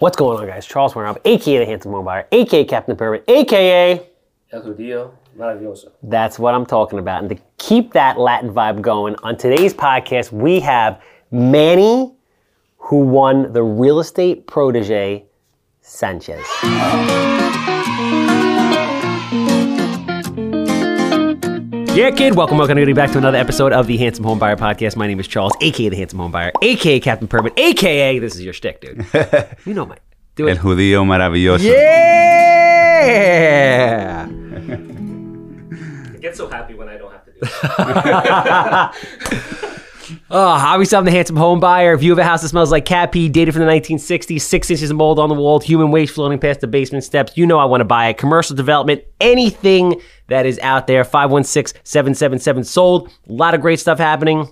What's going on, guys? Charles Weinraub, a.k.a. The Handsome Home Buyer, a.k.a. Captain Perman, a.k.a. El Judío Maravilloso. That's what I'm talking about. And to keep that Latin vibe going, on today's podcast, we have Manny, who won the Real Estate Protégé, Sanchez. Yeah, kid, welcome back to another episode of The Handsome Home Buyer Podcast. My name is Charles, a.k.a. The Handsome Home Buyer, a.k.a. Captain Perman, a.k.a. This is your shtick, dude. You know, Mike. Do it. El judío maravilloso. Yeah! I get so happy when I don't have to do it. Obviously, I'm The Handsome Home Buyer. View of a house that smells like cat pee, dated from the 1960s, 6 inches of mold on the wall, human waste floating past the basement steps. You know I want to buy it. Commercial development, anything that is out there. 516-777-SOLD. A lot of great stuff happening.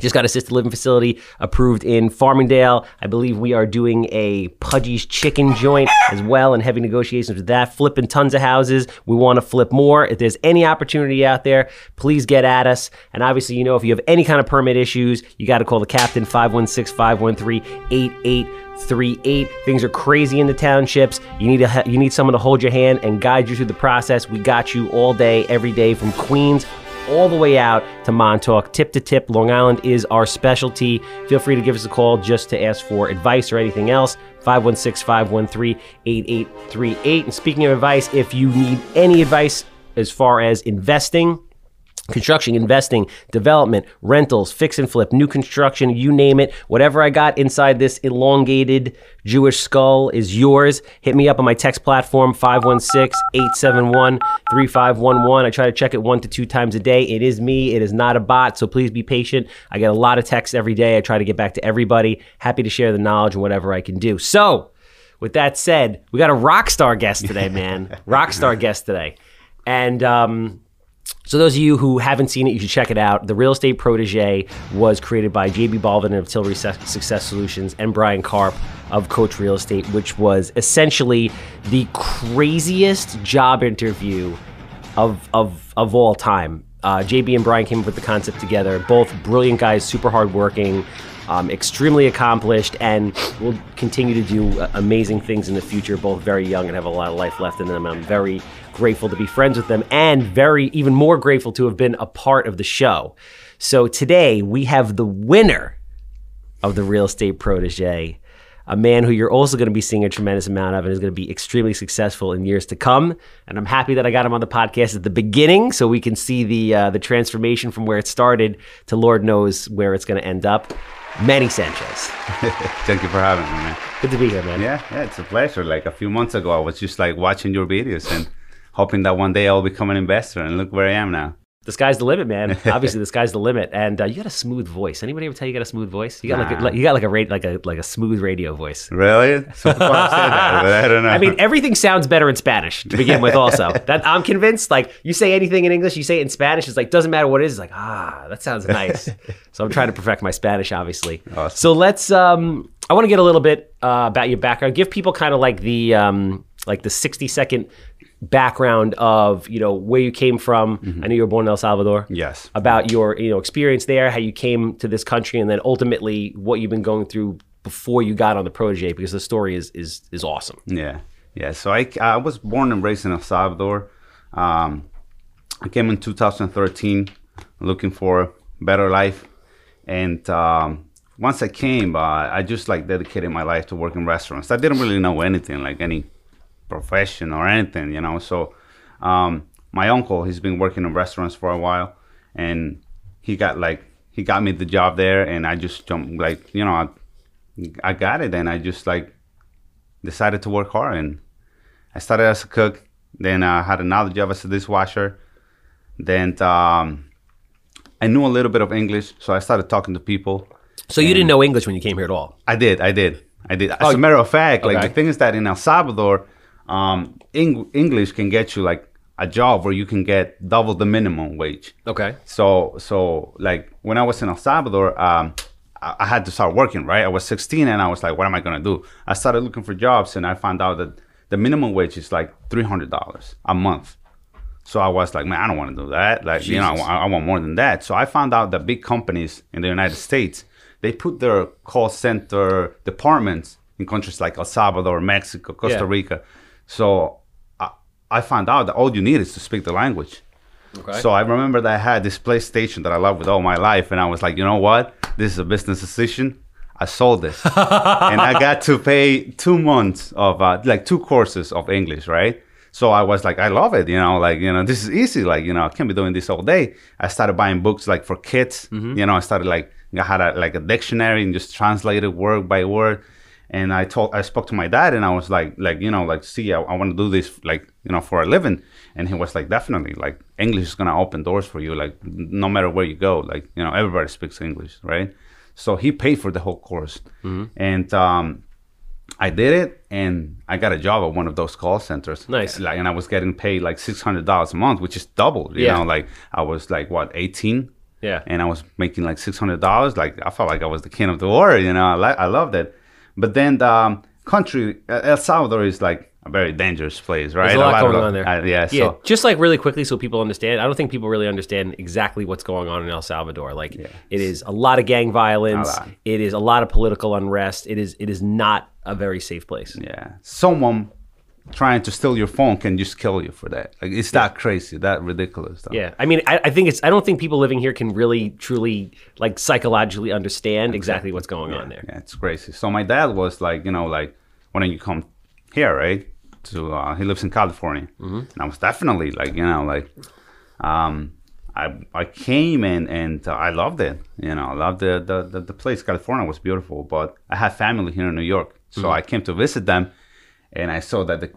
Just got assisted living facility approved in Farmingdale. I believe we are doing a Pudgy's chicken joint as well and heavy negotiations with that. Flipping tons of houses. We want to flip more. If there's any opportunity out there, please get at us. And obviously, you know, if you have any kind of permit issues, you got to call the captain, 516-513-8838. Things are crazy in the townships. You need someone to hold your hand and guide you through the process. We got you all day, every day, from Queens all the way out to Montauk, tip to tip. Long Island is our specialty. Feel free to give us a call just to ask for advice or anything else. 516-513-8838. And speaking of advice, if you need any advice as far as investing, construction, investing, development, rentals, fix and flip, new construction, you name it. Whatever I got inside this elongated Jewish skull is yours. Hit me up on my text platform, 516-871-3511. I try to check it 1 to 2 times a day. It is me. It is not a bot, so please be patient. I get a lot of texts every day. I try to get back to everybody. Happy to share the knowledge and whatever I can do. So with that said, we got a rock star guest today, man. Rock star guest today. And so those of you who haven't seen it, you should check it out. The Real Estate Protégé was created by J.B. Baldwin of Tilre Success Solutions and Bryan Karp of Coach Real Estate, which was essentially the craziest job interview of all time. J.B. and Bryan came up with the concept together. Both brilliant guys, super hardworking, extremely accomplished, and will continue to do amazing things in the future. Both very young and have a lot of life left in them. I'm very grateful to be friends with them and even more grateful to have been a part of the show. So today we have the winner of the Real Estate Protégé, a man who you're also going to be seeing a tremendous amount of and is going to be extremely successful in years to come. And I'm happy that I got him on the podcast at the beginning so we can see the transformation from where it started to Lord knows where it's going to end up. Manny Sanchez. Thank you for having me, man. Good to be here, man. Yeah, it's a pleasure. Like a few months ago, I was just like watching your videos and hoping that one day I'll become an investor, and look where I am now. The sky's the limit, man. Obviously, the sky's the limit. And you got a smooth voice. Anybody ever tell you got a smooth voice? You got like a smooth radio voice. Really? Some people have said that, but I don't know. I mean, everything sounds better in Spanish to begin with. Also, that I'm convinced. Like you say anything in English, you say it in Spanish. It's like doesn't matter what it is. It's like that sounds nice. So I'm trying to perfect my Spanish, obviously. Awesome. So let's. I want to get a little bit about your background. Give people kind of like the 60-second. Background of, you know, where you came from. Mm-hmm. I knew you were born in El Salvador. Yes. About your, you know, experience there, how you came to this country, and then ultimately what you've been going through before you got on the Protégé, because the story is awesome. Yeah. So I was born and raised in El Salvador. I came in 2013 looking for a better life, and once I came, I just like dedicated my life to working restaurants. I didn't really know anything, like any profession or anything, you know. So my uncle, he's been working in restaurants for a while, and he got me the job there, and I just jumped, like, you know, I got it, and I just like decided to work hard, and I started as a cook, then I had another job as a dishwasher, then I knew a little bit of English, so I started talking to people. So you didn't know English when you came here at all? I did. As a matter of fact, okay. Like the thing is that in El Salvador, English can get you like a job where you can get double the minimum wage. Okay. So like when I was in El Salvador, I had to start working, right? I was 16 and I was like, what am I gonna do? I started looking for jobs, and I found out that the minimum wage is like $300 a month. So I was like, man, I don't wanna do that. Like, Jesus. You know, I want more than that. So I found out that big companies in the United States, they put their call center departments in countries like El Salvador, Mexico, Costa Rica. So I found out that all you need is to speak the language. Okay. So I remember that I had this PlayStation that I loved with all my life, and I was like, you know what? This is a business decision. I sold this, and I got to pay 2 months of like 2 courses of English, right? So I was like, I love it, this is easy, I can't be doing this all day. I started buying books like for kids, I started I had a dictionary and just translated word by word. And I spoke to my dad, and I was see, I want to do this, for a living. And he was like, definitely, English is going to open doors for you, no matter where you go, everybody speaks English, right? So he paid for the whole course. Mm-hmm. And I did it, and I got a job at one of those call centers. Nice. And I was getting paid $600 a month, which is double, I was 18? Yeah. And I was making $600. I felt like I was the king of the world, I loved it. But then the country, El Salvador is a very dangerous place, right? There's a lot going on there. So. Just really quickly so people understand. I don't think people really understand exactly what's going on in El Salvador. It is a lot of gang violence. It is a lot of political unrest. It is not a very safe place. Yeah. Someone trying to steal your phone can just kill you for that. It's that crazy, that ridiculous. Though. Yeah, I mean, I don't think people living here can really, truly, psychologically understand exactly what's going on there. Yeah, it's crazy. So my dad was why don't you come here, right? To he lives in California, and I was definitely I came and I loved it. I loved the place. California was beautiful, but I had family here in New York, so I came to visit them. And I saw that the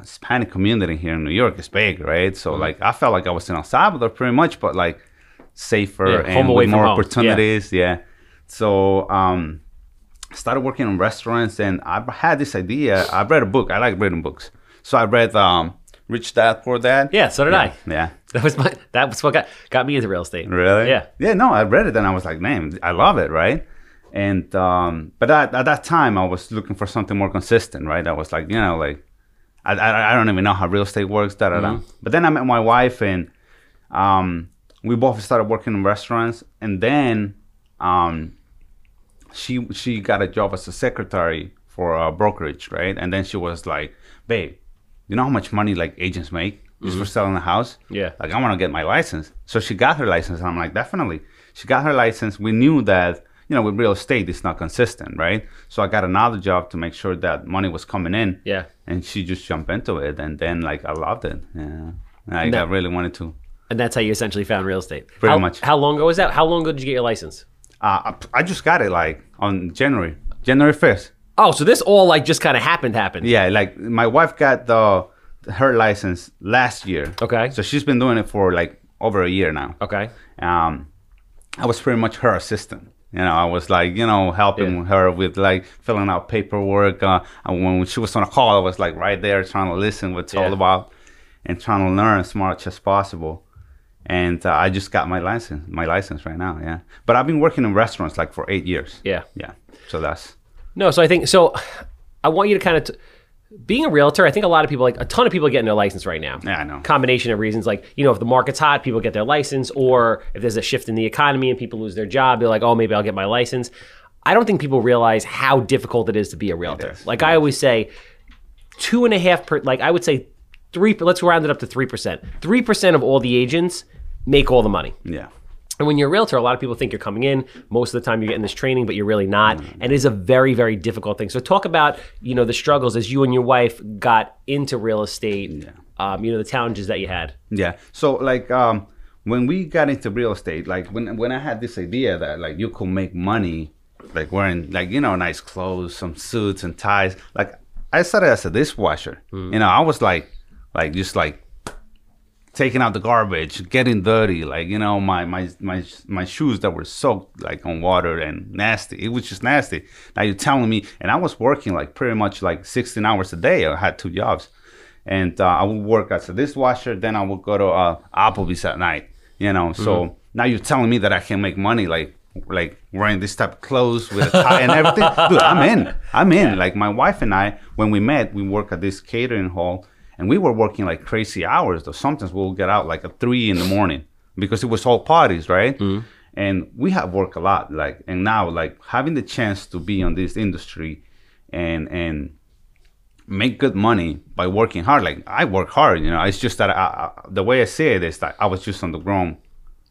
Hispanic community here in New York is big, right? So I felt like I was in El Salvador pretty much, but safer and with more opportunities. Yeah. So I started working in restaurants, and I had this idea. I read a book. I like reading books. So I read Rich Dad, Poor Dad. Yeah, so did I. Yeah. That was what got me into real estate. Really? Yeah. Yeah, no, I read it and I was like, man, I love it, right? And but at that time I was looking for something more consistent, right? I was I don't even know how real estate works, But then I met my wife, and we both started working in restaurants, and then she got a job as a secretary for a brokerage, right? And then she was like, babe, you know how much money agents make just for selling a house? Yeah. I want to get my license. So she got her license, and I'm like, definitely. She got her license. We knew that with real estate, it's not consistent, right? So I got another job to make sure that money was coming in. Yeah. And she just jumped into it. And then, I loved it. Yeah. I really wanted to. And that's how you essentially found real estate? Pretty much. How long ago was that? How long ago did you get your license? I just got it, on January 5th. Oh, so this all, just kind of happened. Yeah, my wife got her license last year. Okay. So she's been doing it for, over a year now. Okay. I was pretty much her assistant. I was helping her with filling out paperwork. And when she was on a call, I was right there trying to listen what it's all about and trying to learn as much as possible. And I just got my license right now. Yeah. But I've been working in restaurants for 8 years. Yeah. Yeah. So that's. No. So I think, I want you to being a realtor, I think a lot of people, a ton of people are getting their license right now. Yeah, I know. Combination of reasons, if the market's hot, people get their license, or if there's a shift in the economy and people lose their job, they're like, oh, maybe I'll get my license. I don't think people realize how difficult it is to be a realtor. I always say, 3, let's round it up to 3%. 3% of all the agents make all the money. Yeah. And when you're a realtor, a lot of people think you're coming in. Most of the time you're getting this training, but you're really not. And it is a very, very difficult thing. So talk about, the struggles as you and your wife got into real estate, the challenges that you had. Yeah. So when we got into real estate, when I had this idea that you could make money, wearing nice clothes, some suits and ties, I started as a dishwasher. Mm. I was just taking out the garbage, getting dirty, my shoes that were soaked on water and nasty. It was just nasty. Now you're telling me, and I was working pretty much 16 hours a day. I had 2 jobs, and I would work as a dishwasher. Then I would go to Applebee's at night. So now you're telling me that I can make money wearing this type of clothes with a tie and everything. Dude, I'm in. Yeah. My wife and I, when we met, we worked at this catering hall. And we were working crazy hours, though. Sometimes we'll get out at 3 in the morning because it was all parties, right? Mm-hmm. And we have worked a lot. And now having the chance to be on this industry and make good money by working hard. Like, I work hard, you know. It's just that the way I see it is that I was just on the wrong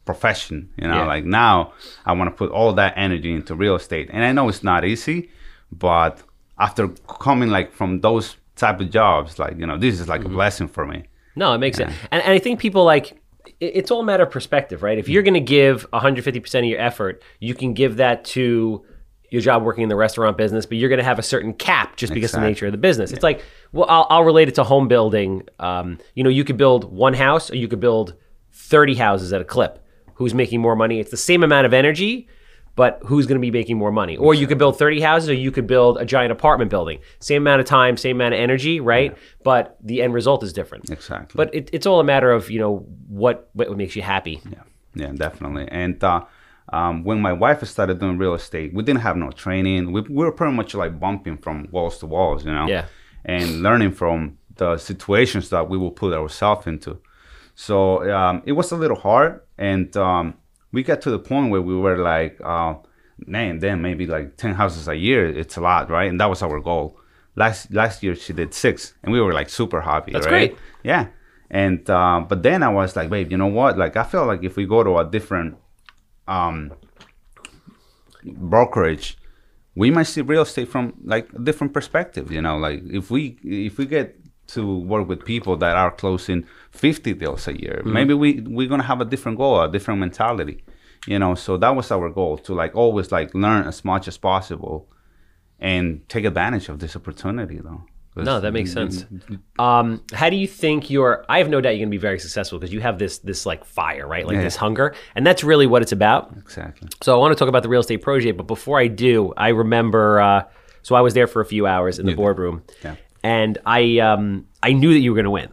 profession, you know. Yeah. Like, now I want to put all that energy into real estate. And I know it's not easy, but after coming like from those type of jobs, like, you know, this is like a blessing for me. No, it makes sense. And I think people, like, it's all a matter of perspective, right? If you're going to give 150% of your effort, you can give that to your job working in the restaurant business, but you're going to have a certain cap just because of the nature of the business. Yeah. It's like, well, I'll relate it to home building. You know, you could build one house or you could build 30 houses at a clip. Who's making more money? It's the same amount of energy, but who's going to be making more money? Or you could build 30 houses, or you could build a giant apartment building. Same amount of time, same amount of energy, right? Yeah. But the end result is different. Exactly. But it's all a matter of, you know, what makes you happy. Yeah, yeah, definitely. And when my wife started doing real estate, we didn't have no training. We were pretty much like bumping from walls to walls, you know? Yeah. And learning from the situations that we will put ourselves into. So it was a little hard. And we got to the point where we were like, man, then maybe like 10 houses a year, it's a lot, right? And that was our goal. Last year she did 6, and we were like super happy. That's right? Great. Yeah. And but then I was like, babe, you know what? Like, I feel like if we go to a different brokerage, we might see real estate from like a different perspective, you know. Like, if we get to work with people that are closing 50 deals a year, maybe we're gonna have a different goal, a different mentality, you know. So that was our goal, to like always like learn as much as possible and take advantage of this opportunity though. No, that makes sense. How do you think I have no doubt you're gonna be very successful, because you have this like fire, right? Like this hunger, and that's really what it's about. Exactly. So I want to talk about the real estate project, but before I do, I remember, so I was there for a few hours in the boardroom, and I knew that you were gonna win,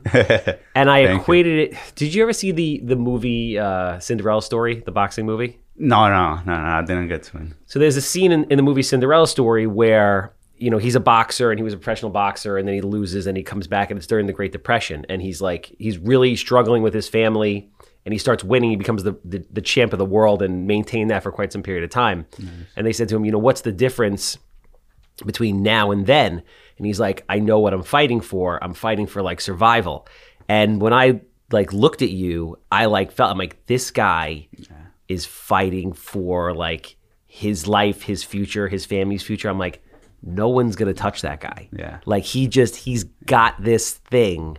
and I equated it. Did you ever see the movie Cinderella Story, the boxing movie? No, I didn't get to it. So there's a scene in the movie Cinderella Story where, you know, he's a boxer and he was a professional boxer, and then he loses and he comes back, and it's during the Great Depression, and he's really struggling with his family, and he starts winning. He becomes the champ of the world and maintained that for quite some period of time. Nice. And they said to him, you know, what's the difference between now and then? And he's like, I know what I'm fighting for. I'm fighting for like survival. And when I like looked at you, I like felt, I'm like, this guy is fighting for like his life, his future, his family's future. I'm like, no one's gonna touch that guy. Yeah. Like, he's got this thing,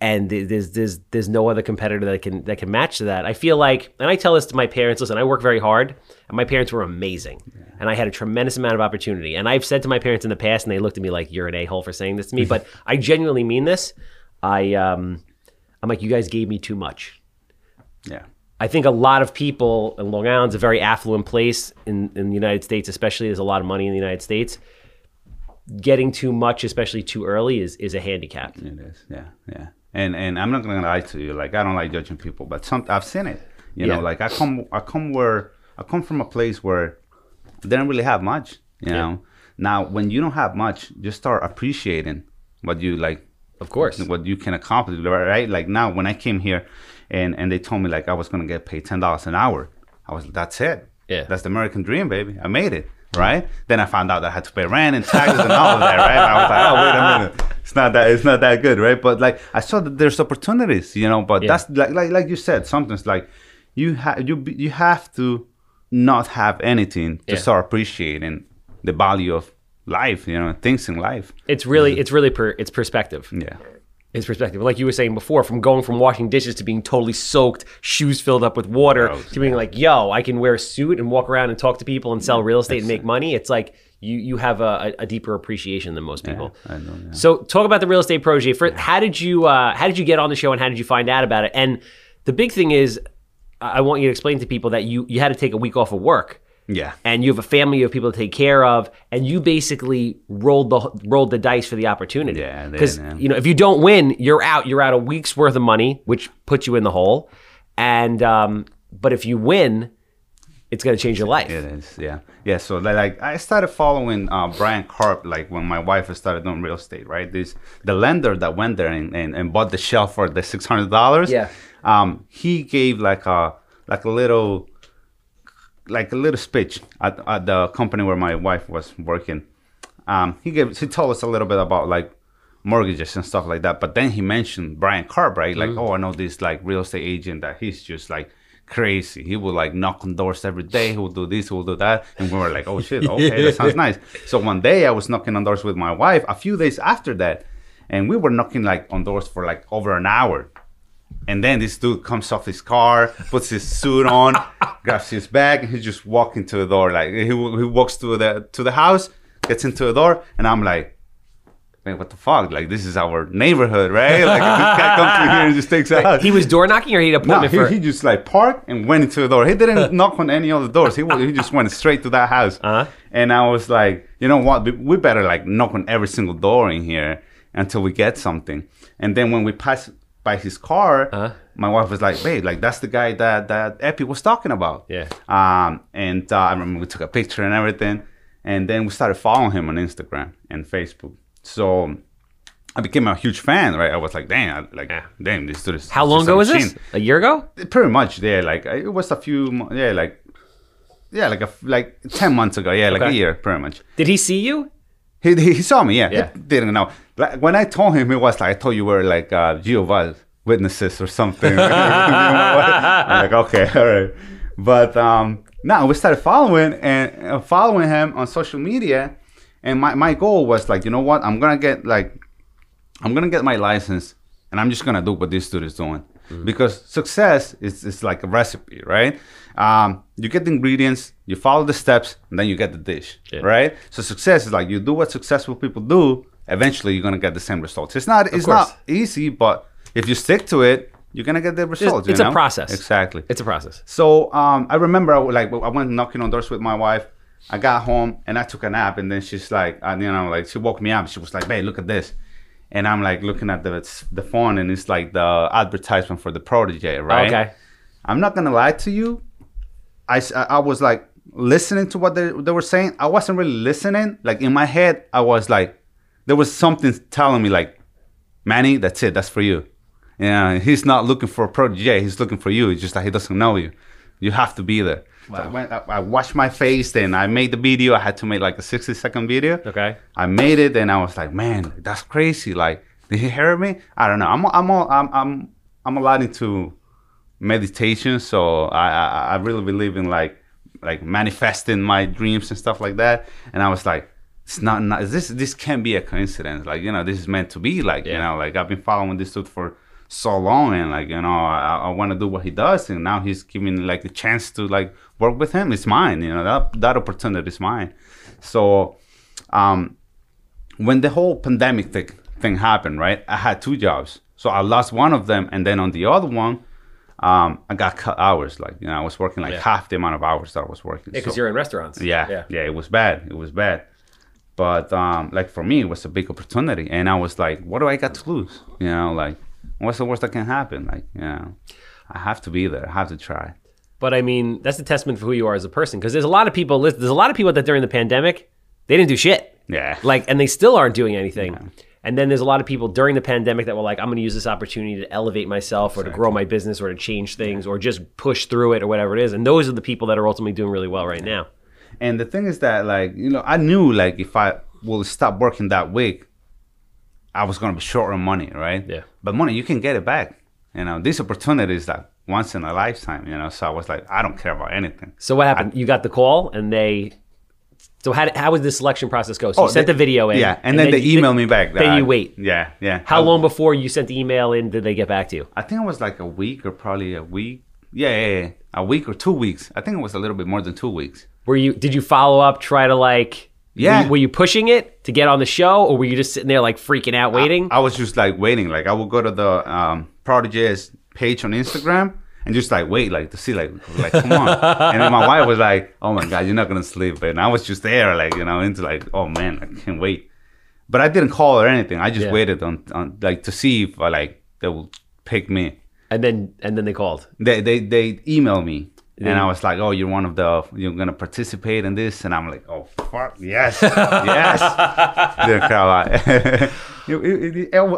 and there's no other competitor that can match to that. I feel like, and I tell this to my parents, listen, I work very hard, and my parents were amazing. Yeah. And I had a tremendous amount of opportunity. And I've said to my parents in the past, and they looked at me like, you're an a-hole for saying this to me, but I genuinely mean this. I'm like, you guys gave me too much. Yeah. I think a lot of people, and Long Island's a very affluent place in the United States, especially. There's a lot of money in the United States. Getting too much, especially too early, is a handicap. It is, yeah. And I'm not gonna lie to you, like, I don't like judging people, but I've seen it. You know, like, I come from a place where I didn't really have much, you know. Now, when you don't have much, just start appreciating what you like. Of course. What you can accomplish, right? Like, now, when I came here, and they told me like I was gonna get paid $10 an hour, I was like, that's it. Yeah. That's the American dream, baby. I made it, right? Then I found out that I had to pay rent and taxes and all of that, right? And I was like, oh, wait a minute, it's not that good, right? But like, I saw that there's opportunities, you know. But that's like you said, sometimes like you have to not have anything to start appreciating the value of life, you know, things in life. It's really perspective. Yeah. His perspective, like you were saying before, from going from washing dishes to being totally soaked, shoes filled up with water, to being like, yo, I can wear a suit and walk around and talk to people and sell real estate and make money. It's like you have a deeper appreciation than most people. Yeah, I know, yeah. So talk about the Real Estate Protégé. First, how did you get on the show, and how did you find out about it? And the big thing is, I want you to explain to people that you had to take a week off of work. Yeah. And you have a family, you have people to take care of, and you basically rolled the dice for the opportunity. Yeah. Because, you know, if you don't win, you're out a week's worth of money, which puts you in the hole. And, but if you win, it's going to change your life. It is. Yeah. Yeah. So like I started following Bryan Karp, like when my wife started doing real estate, right? The lender that went there and bought the shelf for the $600. Yeah. He gave like a little speech at the company where my wife was working, He told us a little bit about like mortgages and stuff like that. But then he mentioned Bryan Karp, right? Like, I know this like real estate agent that he's just like crazy. He would like knock on doors every day. He would do this, he would do that. And we were like, oh shit, okay, that sounds nice. So one day I was knocking on doors with my wife a few days after that. And we were knocking like on doors for like over an hour. And then this dude comes off his car, puts his suit on, grabs his bag, and he's just walking to the door. Like he walks to the house, gets into the door, and I'm like, wait, what the fuck? Like this is our neighborhood, right? Like this guy comes through here and just takes out. He was door knocking, or he had an appointment? No, he just like parked and went into the door. He didn't knock on any other doors. He just went straight to that house. Uh-huh. And I was like, you know what? We better like knock on every single door in here until we get something. And then when we pass by his car, my wife was like, "Babe, like that's the guy that Epi was talking about." Yeah. I remember we took a picture and everything, and then we started following him on Instagram and Facebook. So I became a huge fan, right? I was like, "Damn, this dude is." How long ago was this? A year ago? Pretty much. Yeah, like it was a few. Like 10 months ago. Yeah, okay. Like a year, pretty much. Did he see you? He saw me, yeah. He didn't know. Like, when I told him, it was like, I thought you were like Jehovah's Witnesses or something. I'm like, okay, all right. But we started following him on social media. And my goal was like, you know what? I'm going to get my license and I'm just going to do what this dude is doing. Mm-hmm. Because success is like a recipe, right? You get the ingredients, you follow the steps, and then you get the dish, right? So success is like you do what successful people do. Eventually, you're gonna get the same results. It's not easy, but if you stick to it, you're gonna get the results. It's a process. Exactly. It's a process. So I remember I went knocking on doors with my wife. I got home and I took a nap, and then she's like, she woke me up. She was like, "Babe, look at this." And I'm like looking at the phone, and it's like the advertisement for the Protégé, right? Okay. I'm not gonna lie to you. I was like listening to what they were saying. I wasn't really listening. Like in my head, I was like, there was something telling me like, Manny, that's it, that's for you. Yeah, he's not looking for a Protégé. He's looking for you. It's just that he doesn't know you. You have to be there. Wow. So I washed my face, then I made the video. I had to make like a 60-second video. Okay. I made it, and I was like, man, that's crazy. Like, did he hear me? I don't know. I'm a lot into meditation, so I really believe in like manifesting my dreams and stuff like that. And I was like, it's not this can't be a coincidence. Like, you know, this is meant to be. Like, you know, like I've been following this dude for so long, and like, you know, I want to do what he does, and now he's giving like the chance to like work with him. It's mine, you know, that opportunity is mine. So when the whole pandemic thing happened, right, I had two jobs, so I lost one of them, and then on the other one I got cut hours. Like, you know, I was working like half the amount of hours that I was working. Yeah, because you're in restaurants. Yeah, it was bad. But like for me, it was a big opportunity, and I was like, what do I got to lose? You know, like what's the worst that can happen? Like, you know, I have to be there. I have to try. But I mean, that's a testament for who you are as a person, because there's a lot of people that during the pandemic, they didn't do shit. Yeah. Like, and they still aren't doing anything. Yeah. And then there's a lot of people during the pandemic that were like, I'm going to use this opportunity to elevate myself, or to grow my business, or to change things, or just push through it, or whatever it is. And those are the people that are ultimately doing really well right now. And the thing is that, like, you know, I knew like if I will stop working that week, I was going to be short on money, right? Yeah. But money, you can get it back. You know, this opportunity is like once in a lifetime, you know? So I was like, I don't care about anything. So what happened? You got the call, and they... So how would the selection process go? So you sent the video in. Yeah, and then they emailed me back. Then you wait. Yeah. How long before you sent the email in did they get back to you? I think it was like probably a week. Yeah. A week or 2 weeks. I think it was a little bit more than 2 weeks. Did you follow up, try to like... Yeah. Were you pushing it to get on the show, or were you just sitting there like freaking out waiting? I was just like waiting. Like I would go to the Protégé's page on Instagram and just like wait, like to see, like come on. And then my wife was like, "Oh my God, you're not gonna sleep." And I was just there, like, you know, into like, "Oh man, I can't wait." But I didn't call or anything. I just waited on like to see if like they will pick me. And then they called. They emailed me. And I was like, "Oh, you're gonna participate in this," and I'm like, "Oh fuck, yes." Didn't care a lot.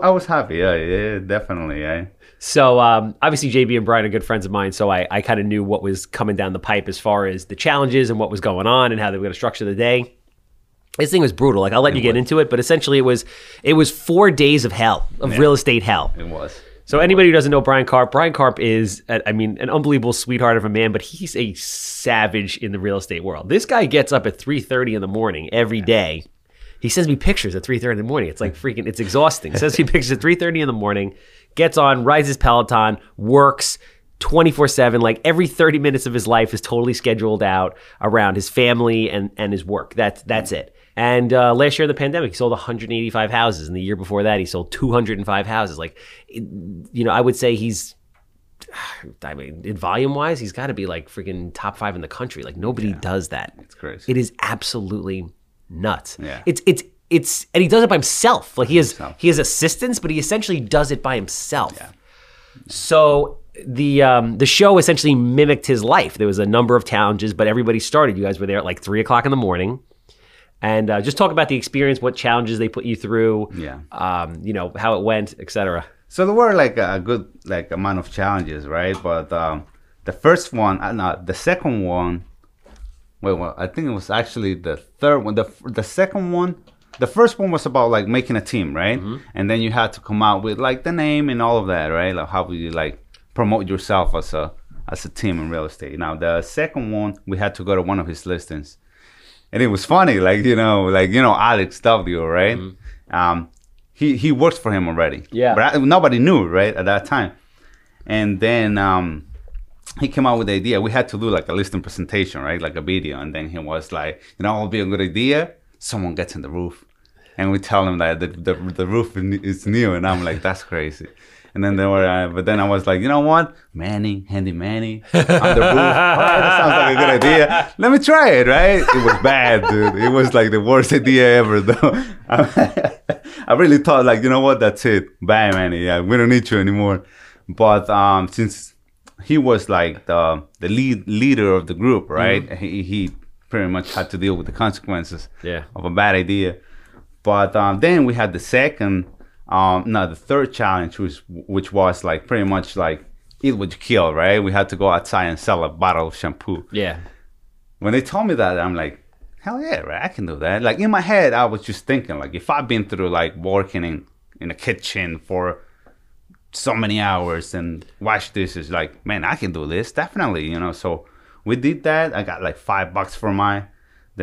I was happy, yeah, definitely, yeah. So obviously, JB and Bryan are good friends of mine, so I kind of knew what was coming down the pipe as far as the challenges and what was going on and how they were gonna structure the day. This thing was brutal. Like, I'll let you get into it, but essentially it was 4 days of hell, of real estate hell. It was. So anybody who doesn't know Bryan Karp is, I mean, an unbelievable sweetheart of a man, but he's a savage in the real estate world. This guy gets up at 3:30 in the morning every day. He sends me pictures at 3:30 in the morning. It's like freaking, it's exhausting. Sends me pictures at 3:30 in the morning, gets on, rides his Peloton, works 24/7. Like every 30 minutes of his life is totally scheduled out around his family and his work. That's it. And last year in the pandemic, he sold 185 houses. And the year before that, he sold 205 houses. Like, you know, I would say he's, I mean, in volume-wise, he's got to be like freaking top five in the country. Like nobody does that. It's crazy. It is absolutely nuts. Yeah. It's and he does it by himself. Like he has assistants, but he essentially does it by himself. Yeah. So the show essentially mimicked his life. There was a number of challenges, but everybody started. You guys were there at like 3 o'clock in the morning. And just talk about the experience, what challenges they put you through, you know, how it went, et cetera. So there were like a good like amount of challenges, right? But the first one, the second one, I think it was actually the third one. The second one, the first one was about like making a team, right? Mm-hmm. And then you had to come out with like the name and all of that, right? Like how would you like promote yourself as a team in real estate? Now, the second one, we had to go to one of his listings. And it was funny, like, you know, Alex W., right? Mm-hmm. He works for him already. Yeah. But nobody knew, right, at that time. And then he came out with the idea. We had to do, like, a listing presentation, right, like a video. And then he was like, you know, it'll be a good idea. Someone gets on the roof. And we tell him that the roof is new. And I'm like, that's crazy. And then but then I was like, you know what? Handy Manny, on the roof. Oh, that sounds like a good idea. Let me try it, right? It was bad, dude. It was like the worst idea ever, though. I really thought, like, you know what? That's it. Bye, Manny. Yeah, we don't need you anymore. But since he was like the leader of the group, right? Mm-hmm. He pretty much had to deal with the consequences of a bad idea. But then we had the second. The third challenge was like pretty much like eat what you kill, right? We had to go outside and sell a bottle of shampoo. Yeah. When they told me that, I'm like, hell yeah, right? I can do that. Like in my head, I was just thinking like if I've been through like working in a kitchen for so many hours and wash dishes, like man, I can do this definitely, you know. So we did that. I got like $5 for mine.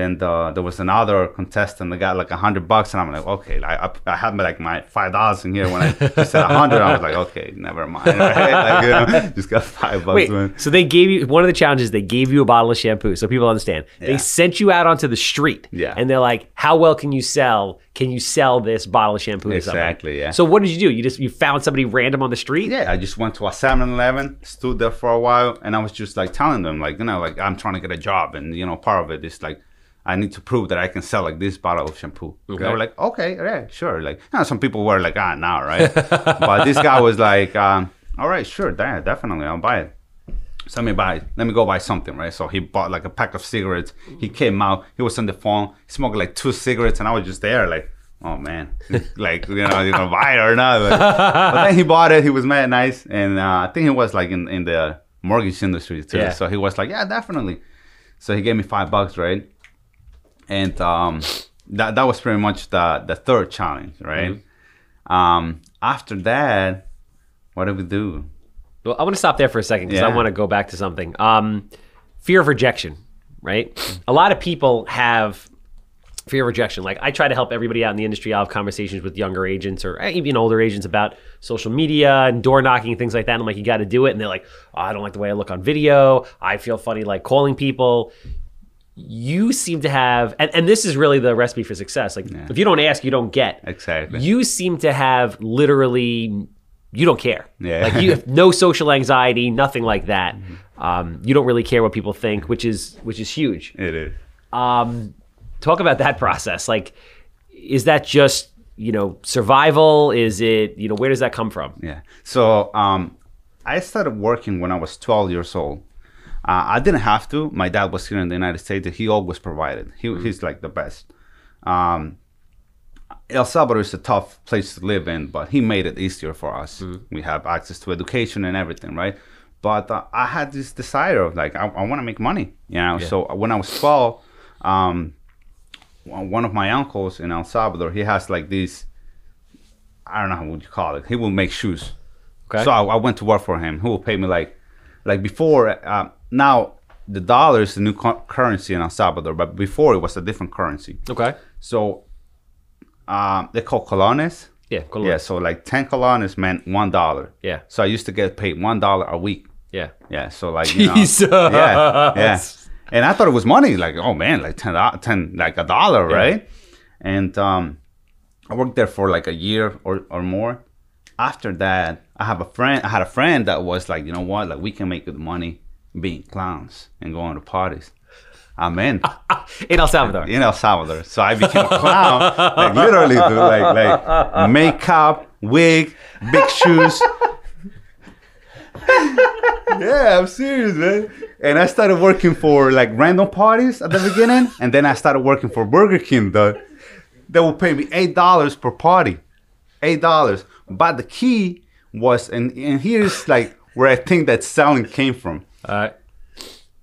Then there was another contestant that got like $100, and I'm like, okay, I had like my $5 in here when I said 100. I was like, okay, never mind. Right? Like, you know, just got $5. Wait, man. So they gave you one of the challenges. They gave you a bottle of shampoo, so people understand. Yeah. They sent you out onto the street, and they're like, how well can you sell? Can you sell this bottle of shampoo? Exactly. Yeah. So what did you do? You found somebody random on the street? Yeah, I just went to a 7-Eleven, stood there for a while, and I was just like telling them, like you know, like I'm trying to get a job, and you know, part of it is like. I need to prove that I can sell like this bottle of shampoo. Okay. They were like, okay, yeah, sure. Like, you know, some people were like, nah, right? But this guy was like, all right, sure, definitely, I'll buy it. So let me go buy something, right? So he bought like a pack of cigarettes. He came out, he was on the phone, he smoked like 2 cigarettes, and I was just there like, oh man, like, you know, you gonna buy it or not? Like, but then he bought it, he was mad nice. And I think he was like in the mortgage industry too. Yeah. So he was like, yeah, definitely. So he gave me $5, right? And that was pretty much the third challenge, right? Mm-hmm. After that, what did we do? Well, I want to stop there for a second because I want to go back to something. Fear of rejection, right? A lot of people have fear of rejection. Like I try to help everybody out in the industry. I'll have conversations with younger agents or even older agents about social media and door knocking and things like that. And I'm like, you got to do it. And they're like, oh, I don't like the way I look on video. I feel funny like calling people. You seem to have, and this is really the recipe for success. Like if you don't ask, you don't get. Exactly. You seem to have literally, you don't care. Yeah. Like you have no social anxiety, nothing like that. Mm-hmm. You don't really care what people think, which is huge. It is. Talk about that process. Like, is that just, you know, survival? Is it, you know, where does that come from? Yeah. So I started working when I was 12 years old. I didn't have to. My dad was here in the United States. He always provided. He's like the best. El Salvador is a tough place to live in, but he made it easier for us. Mm-hmm. We have access to education and everything, right? But I had this desire of like, I want to make money, you know? Yeah. So when I was 12, one of my uncles in El Salvador, he has like these, I don't know how would you call it. He will make shoes. Okay. So I went to work for him. He will pay me like before. Now the dollar is the new currency in El Salvador, but before it was a different currency. Okay. So they call colones. Yeah, colones. Yeah, so like 10 colones meant $1. Yeah. So I used to get paid $1 a week. Yeah. Yeah, so like, you know. Jesus. Yeah, yeah. And I thought it was money, like, oh man, like $10, like $1, yeah, right? And I worked there for like a year or more. After that, I had a friend that was like, you know what, like we can make good money being clowns and going to parties. I'm in. In El Salvador. In El Salvador. So I became a clown. Like literally, dude, like makeup, wig, big shoes. Yeah, I'm serious, man. And I started working for like random parties at the beginning. And then I started working for Burger King, though. They would pay me $8 per party. $8. But the key was, and here's like where I think that selling came from. All right.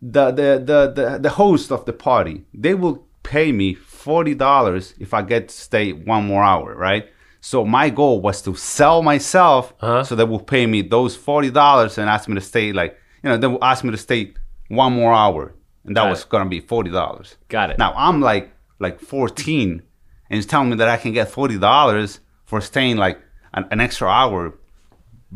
The host of the party, they will pay me $40 if I get to stay one more hour, right? So my goal was to sell myself, so they will pay me those $40 and ask me to stay like, you know, they will ask me to stay one more hour, and that was gonna be $40. Got it. Now I'm like 14, and it's telling me that I can get $40 for staying like an extra hour,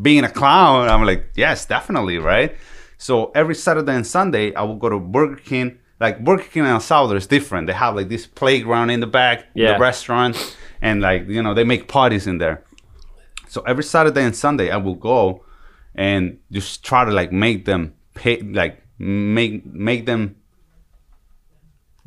being a clown. I'm like, yes, definitely, right? So every Saturday and Sunday, I will go to Burger King. Like Burger King in El Salvador is different. They have like this playground in the back, the restaurant, and like, you know, they make parties in there. So every Saturday and Sunday, I will go and just try to like make them pay, like make them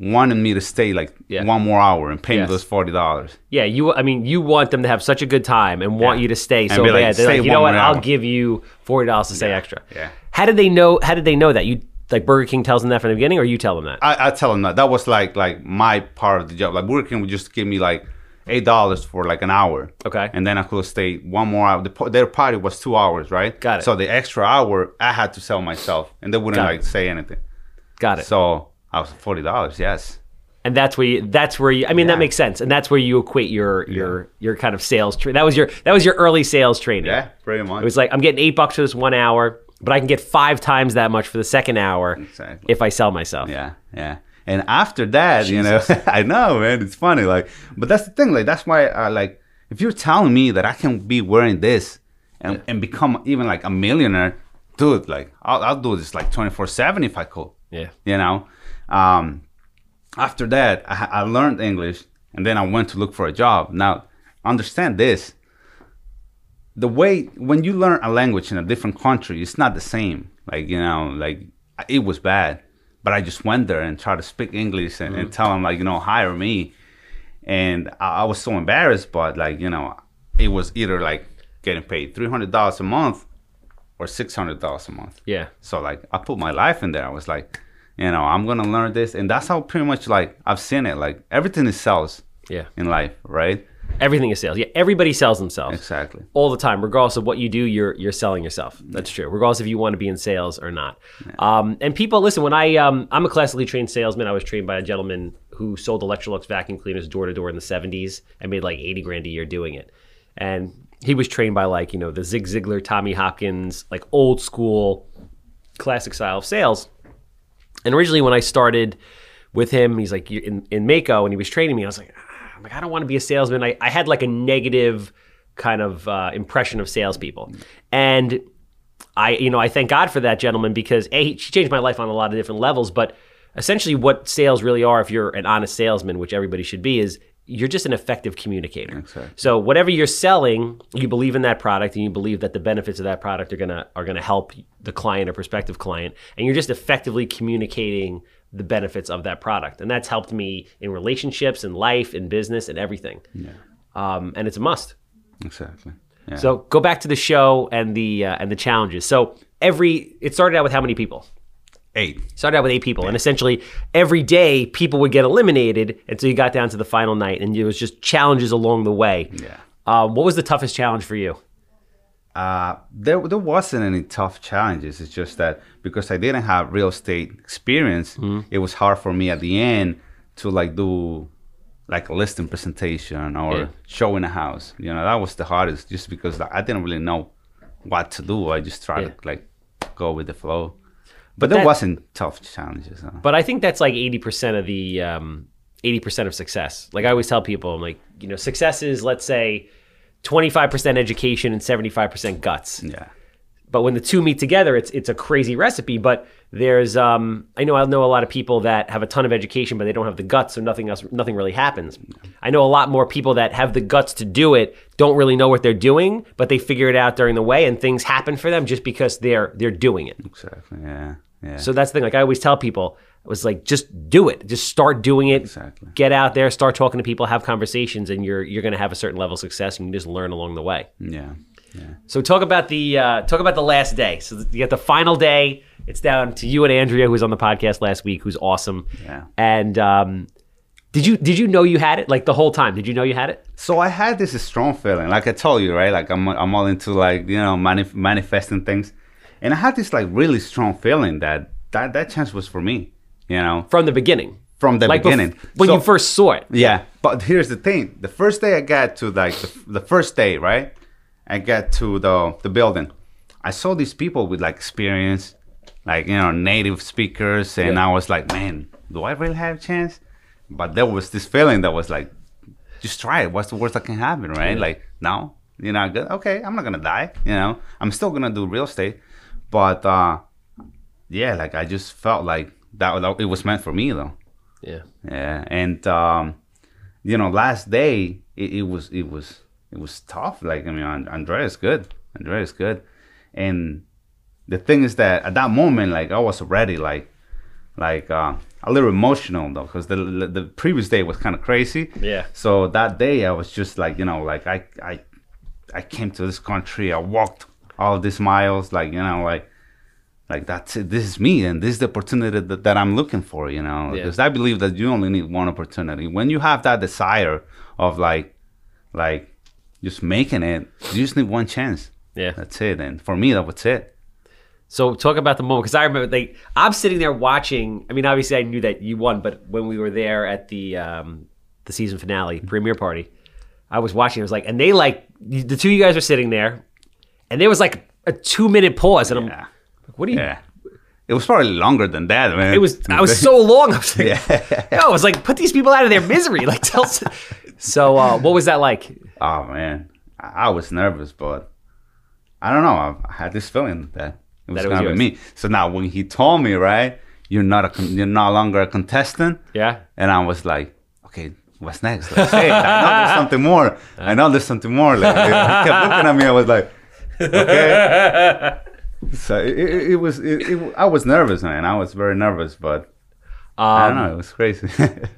wanted me to stay like one more hour and pay me those $40. Yeah, I mean, you want them to have such a good time and want you to stay so bad. Like, they're like, you know what? I'll give you $40 to stay extra. Yeah. How did they know that? You like Burger King tells them that from the beginning, or you tell them that? I tell them that. That was like my part of the job. Like Burger King would just give me like $8 for like an hour. Okay. And then I could stay one more hour. Their party was 2 hours, right? Got it. So the extra hour, I had to sell myself, and they wouldn't like say anything. Got it. So I was $40, yes. And that's where you, I mean, that makes sense. And that's where you equate your kind of sales training. That was your early sales training. Yeah, pretty much. It was like, I'm getting $8 for this 1 hour, but I can get 5 times that much for the second hour if I sell myself. Yeah, yeah. And after that, Jesus, you know, I know, man, it's funny. Like, but that's the thing. Like, that's why I like, if you're telling me that I can be wearing this and become even like a millionaire, dude, like I'll do this like 24/7 if I could. Yeah. You know? After that, I learned English, and then I went to look for a job. Now, understand this. The way, when you learn a language in a different country, it's not the same. Like, you know, like, it was bad. But I just went there and tried to speak English and tell them, like, you know, hire me. And I was so embarrassed, but, like, you know, it was either, like, getting paid $300 a month or $600 a month. Yeah. So, like, I put my life in there. I was like, you know, I'm gonna learn this, and that's how pretty much like I've seen it. Like everything is sales, in life, right? Everything is sales. Yeah, everybody sells themselves. Exactly. All the time, regardless of what you do, you're selling yourself. That's true. Regardless if you want to be in sales or not. Yeah. And people, listen. When I'm a classically trained salesman. I was trained by a gentleman who sold Electrolux vacuum cleaners door to door in the '70s and made like $80,000 a year doing it. And he was trained by like, you know, the Zig Ziglar, Tommy Hopkins, like old school, classic style of sales. And originally when I started with him, he's like in Mako, and he was training me. I was like, I don't want to be a salesman. I had like a negative kind of impression of salespeople. And I thank God for that gentleman, because she changed my life on a lot of different levels. But essentially what sales really are, if you're an honest salesman, which everybody should be, is you're just an effective communicator. Exactly. So whatever you're selling, you believe in that product, and you believe that the benefits of that product are gonna help the client or prospective client, and you're just effectively communicating the benefits of that product. And that's helped me in relationships, in life, in business, and everything. Yeah. And it's a must. Exactly. Yeah. So go back to the show and the challenges. So it started out with how many people? 8. Started out with 8 people, and essentially every day people would get eliminated until you got down to the final night, and it was just challenges along the way. Yeah. What was the toughest challenge for you? There wasn't any tough challenges. It's just that because I didn't have real estate experience, it was hard for me at the end to like do like a listing presentation or showing a house. You know, that was the hardest, just because I didn't really know what to do. I just tried to like go with the flow. But there wasn't tough challenges. Huh? But I think that's like 80% of the 80% of success. Like I always tell people, I'm like, you know, success is, let's say, 25% education and 75% guts. Yeah. But when the two meet together, it's a crazy recipe. But there's I know a lot of people that have a ton of education, but they don't have the guts, so nothing really happens. I know a lot more people that have the guts to do it, don't really know what they're doing, but they figure it out during the way, and things happen for them just because they're doing it. Exactly. Yeah. Yeah. So that's the thing. Like I always tell people, I was like, just do it. Just start doing it. Exactly. Get out there, start talking to people, have conversations, and you're gonna have a certain level of success, and you just learn along the way. Yeah. Yeah. So talk about the last day. So you got the final day. It's down to you and Andrea, who was on the podcast last week, who's awesome. Yeah. And did you know you had it like the whole time? Did you know you had it? So I had this strong feeling, like I told you, right? Like I'm all into like, you know, manifesting things, and I had this like really strong feeling that chance was for me. You know, from the beginning. From the beginning. When you first saw it. Yeah. But here's the thing: the first day I got to like the first day, right? I got to the building. I saw these people with like experience, like, you know, native speakers, and I was like, man, do I really have a chance? But there was this feeling that was like, just try it. What's the worst that can happen, right? Yeah. Like, no, you're not good. Okay, I'm not gonna die. You know, I'm still gonna do real estate, but like I just felt like that it was meant for me though. Yeah. Yeah, and you know, last day it was tough. Like, I mean, Andrea's good. And the thing is that at that moment, like I was already like a little emotional though, because the previous day was kind of crazy. Yeah. So that day I was just like, you know, like I came to this country, I walked all these miles, like, you know, like that's it. This is me, and this is the opportunity that I'm looking for, you know, because I believe that you only need one opportunity. When you have that desire of like, just making it, you just need one chance. Yeah. That's it. And for me, that was it. So talk about the moment. Because I remember, like, I'm sitting there watching. I mean, obviously, I knew that you won. But when we were there at the season finale premiere party, I was watching. I was like, and they, like, the two of you guys were sitting there. And there was, like, a 2-minute pause. And I'm like, what are you? Yeah. It was probably longer than that, man. I was so long. I was like, I was like, put these people out of their misery. Like, tell us. So what was that like? Oh, man. I was nervous, but I don't know. I had this feeling that it was going to be me. So now when he told me, right, you're no longer a contestant. Yeah. And I was like, okay, what's next? Like, hey, I know there's something more. Like, he kept looking at me. I was like, okay. So I was nervous, man. I was very nervous, but... I don't know. It was crazy.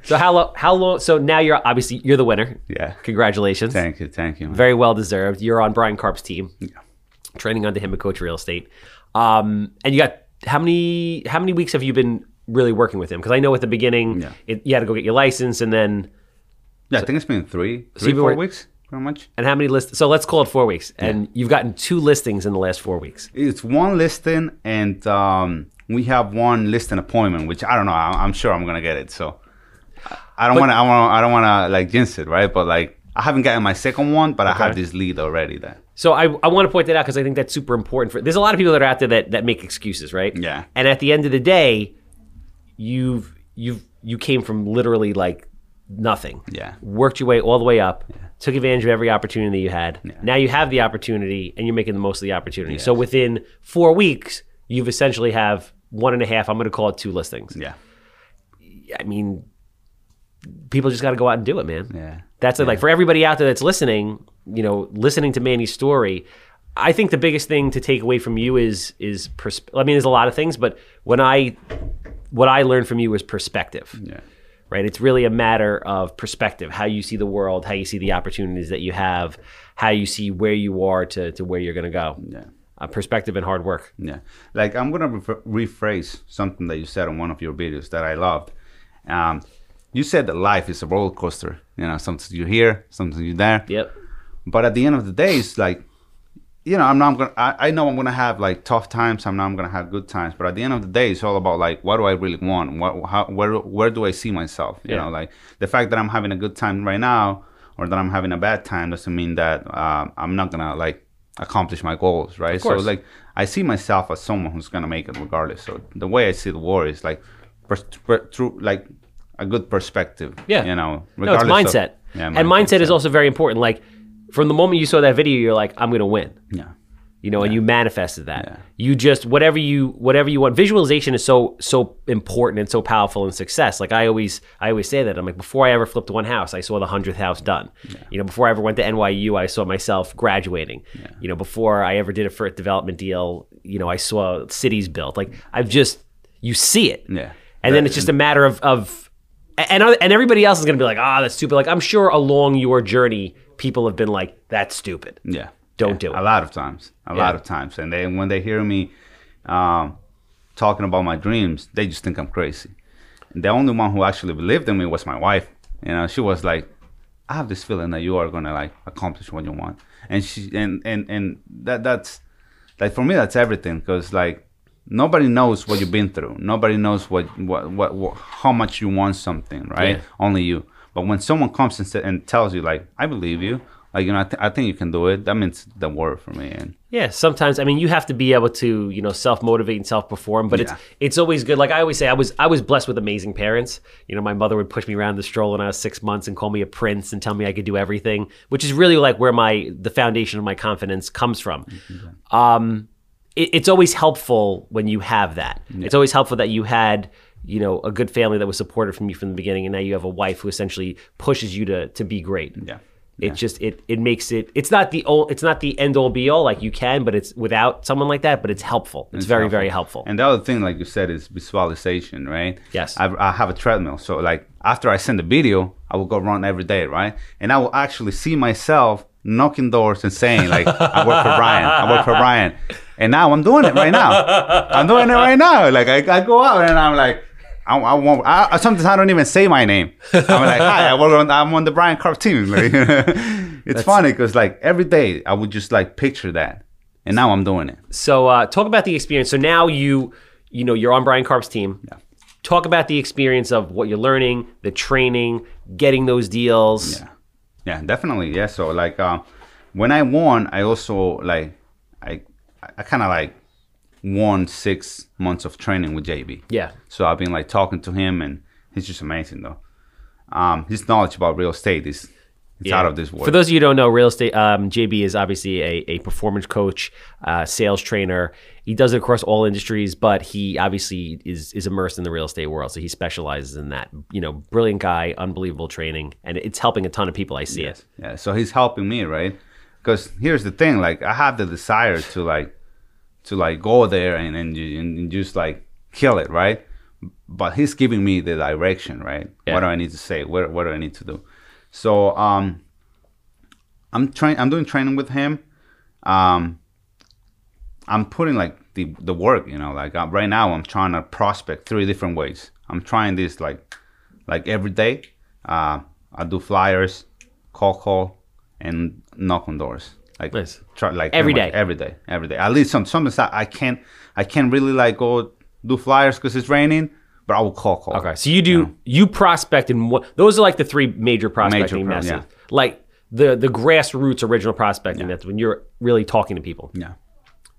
So how long? So now you're the winner. Yeah. Congratulations. Thank you. Man. Very well deserved. You're on Bryan Karp's team. Yeah. Training under him at Coach Real Estate. And you got how many weeks have you been really working with him? Because I know at the beginning you had to go get your license, and then I think it's been three, four weeks pretty much. And how many listings? So let's call it 4 weeks. Yeah. And you've gotten 2 listings in the last 4 weeks. It's 1 listing and. We have 1 listing appointment, which I don't know. I'm sure I'm gonna get it. So I don't wanna like jinx it, right? But like I haven't gotten my second one, but I have this lead already. That. So I want to point that out because I think that's super important. There's a lot of people that are out there that make excuses, right? Yeah. And at the end of the day, you came from literally like nothing. Yeah. Worked your way all the way up. Yeah. Took advantage of every opportunity you had. Yeah. Now you have the opportunity, and you're making the most of the opportunity. Yes. So within 4 weeks. You've essentially have 1.5, I'm going to call it 2 listings. Yeah. I mean, people just got to go out and do it, man. Yeah. That's it. Like for everybody out there that's listening, you know, listening to Manny's story, I think the biggest thing to take away from you is I mean, there's a lot of things, but what I learned from you is perspective. Yeah. Right? It's really a matter of perspective, how you see the world, how you see the opportunities that you have, how you see where you are to where you're going to go. Yeah. Perspective and hard work. Yeah, like I'm gonna rephrase something that you said on one of your videos that I loved. You said that life is a roller coaster. You know, sometimes you're here, sometimes you're there. Yep. But at the end of the day, it's like you know, I know I'm gonna have like tough times. I know I'm gonna have good times. But at the end of the day, it's all about like, what do I really want? Where do I see myself? You know, like the fact that I'm having a good time right now or that I'm having a bad time doesn't mean that I'm not gonna like accomplish my goals, right? So like, I see myself as someone who's gonna make it regardless. So the way I see the war is like through like a good perspective. Yeah, you know, regardless. No, it's mindset. Mindset is also very important. Like, from the moment you saw that video, you're like, I'm gonna win. Yeah. You know, and you manifested that. Yeah. You just, whatever you want. Visualization is so important and so powerful in success. Like I always say that. I'm like, before I ever flipped one house, I saw the 100th house done. Yeah. You know, before I ever went to NYU, I saw myself graduating. Yeah. You know, before I ever did a first development deal, you know, I saw cities built. Like I've just, you see it. Yeah. And then it's just a matter of and everybody else is gonna be like, ah, that's stupid. Like I'm sure along your journey, people have been like, that's stupid. Yeah. Don't do it. A lot of times. A lot of times. And then when they hear me talking about my dreams, they just think I'm crazy. And the only one who actually believed in me was my wife. You know, she was like, I have this feeling that you are gonna like accomplish what you want. And she and that's like, for me, that's everything, because like nobody knows what you've been through. Nobody knows what how much you want something, right? Yeah. Only you. But when someone comes and tells you, like, I believe you, like, you know, I think you can do it, that means the word for me. And yeah, sometimes, I mean, you have to be able to, you know, self-motivate and self-perform, but it's always good. Like I always say, I was blessed with amazing parents. You know, my mother would push me around the stroller when I was 6 months and call me a prince and tell me I could do everything, which is really like where the foundation of my confidence comes from. Mm-hmm. It's always helpful when you have that. Yeah. It's always helpful that you had, you know, a good family that was supportive from you from the beginning, and now you have a wife who essentially pushes you to be great. Yeah. It just, it makes it, it's not the end all be all, like you can, but it's without someone like that, but it's helpful. It's very, helpful. Very helpful. And the other thing, like you said, is visualization, right? Yes. I have a treadmill. So like after I send the video, I will go run every day, right? And I will actually see myself knocking doors and saying like, I work for Bryan. And now I'm doing it right now. Like I go out and I'm like, I sometimes I don't even say my name. I'm like, hi, I'm on the Bryan Karp team. Like, it's funny because like every day I would just like picture that, and now I'm doing it. So talk about the experience. So now you know, you're on Bryan Karp's team. Yeah. Talk about the experience of what you're learning, the training, getting those deals. Yeah, definitely. Yeah. So like when I won, I also like I kind of like won 6 months of training with JB. Yeah. So I've been like talking to him, and he's just amazing though. His knowledge about real estate is out of this world. For those of you who don't know, real estate, JB is obviously a performance coach, sales trainer. He does it across all industries, but he obviously is immersed in the real estate world. So he specializes in that. You know, brilliant guy, unbelievable training, and it's helping a ton of people. I see it. Yeah. So he's helping me, right? Because here's the thing, like I have the desire to like, go there and just like kill it, right? But he's giving me the direction, right? Yeah. What do I need to say? What do I need to do? So I'm doing training with him. I'm putting like the work, you know, like right now I'm trying to prospect 3 different ways. I'm trying this like every day. I do flyers, call, and knock on doors. Like, nice. Every day. At least sometimes I can't really like go do flyers because it's raining, but I will call. Okay, so you prospect in what? Those are like the 3 major prospecting methods. Yeah. Like the grassroots original prospecting. That's when you're really talking to people. Yeah.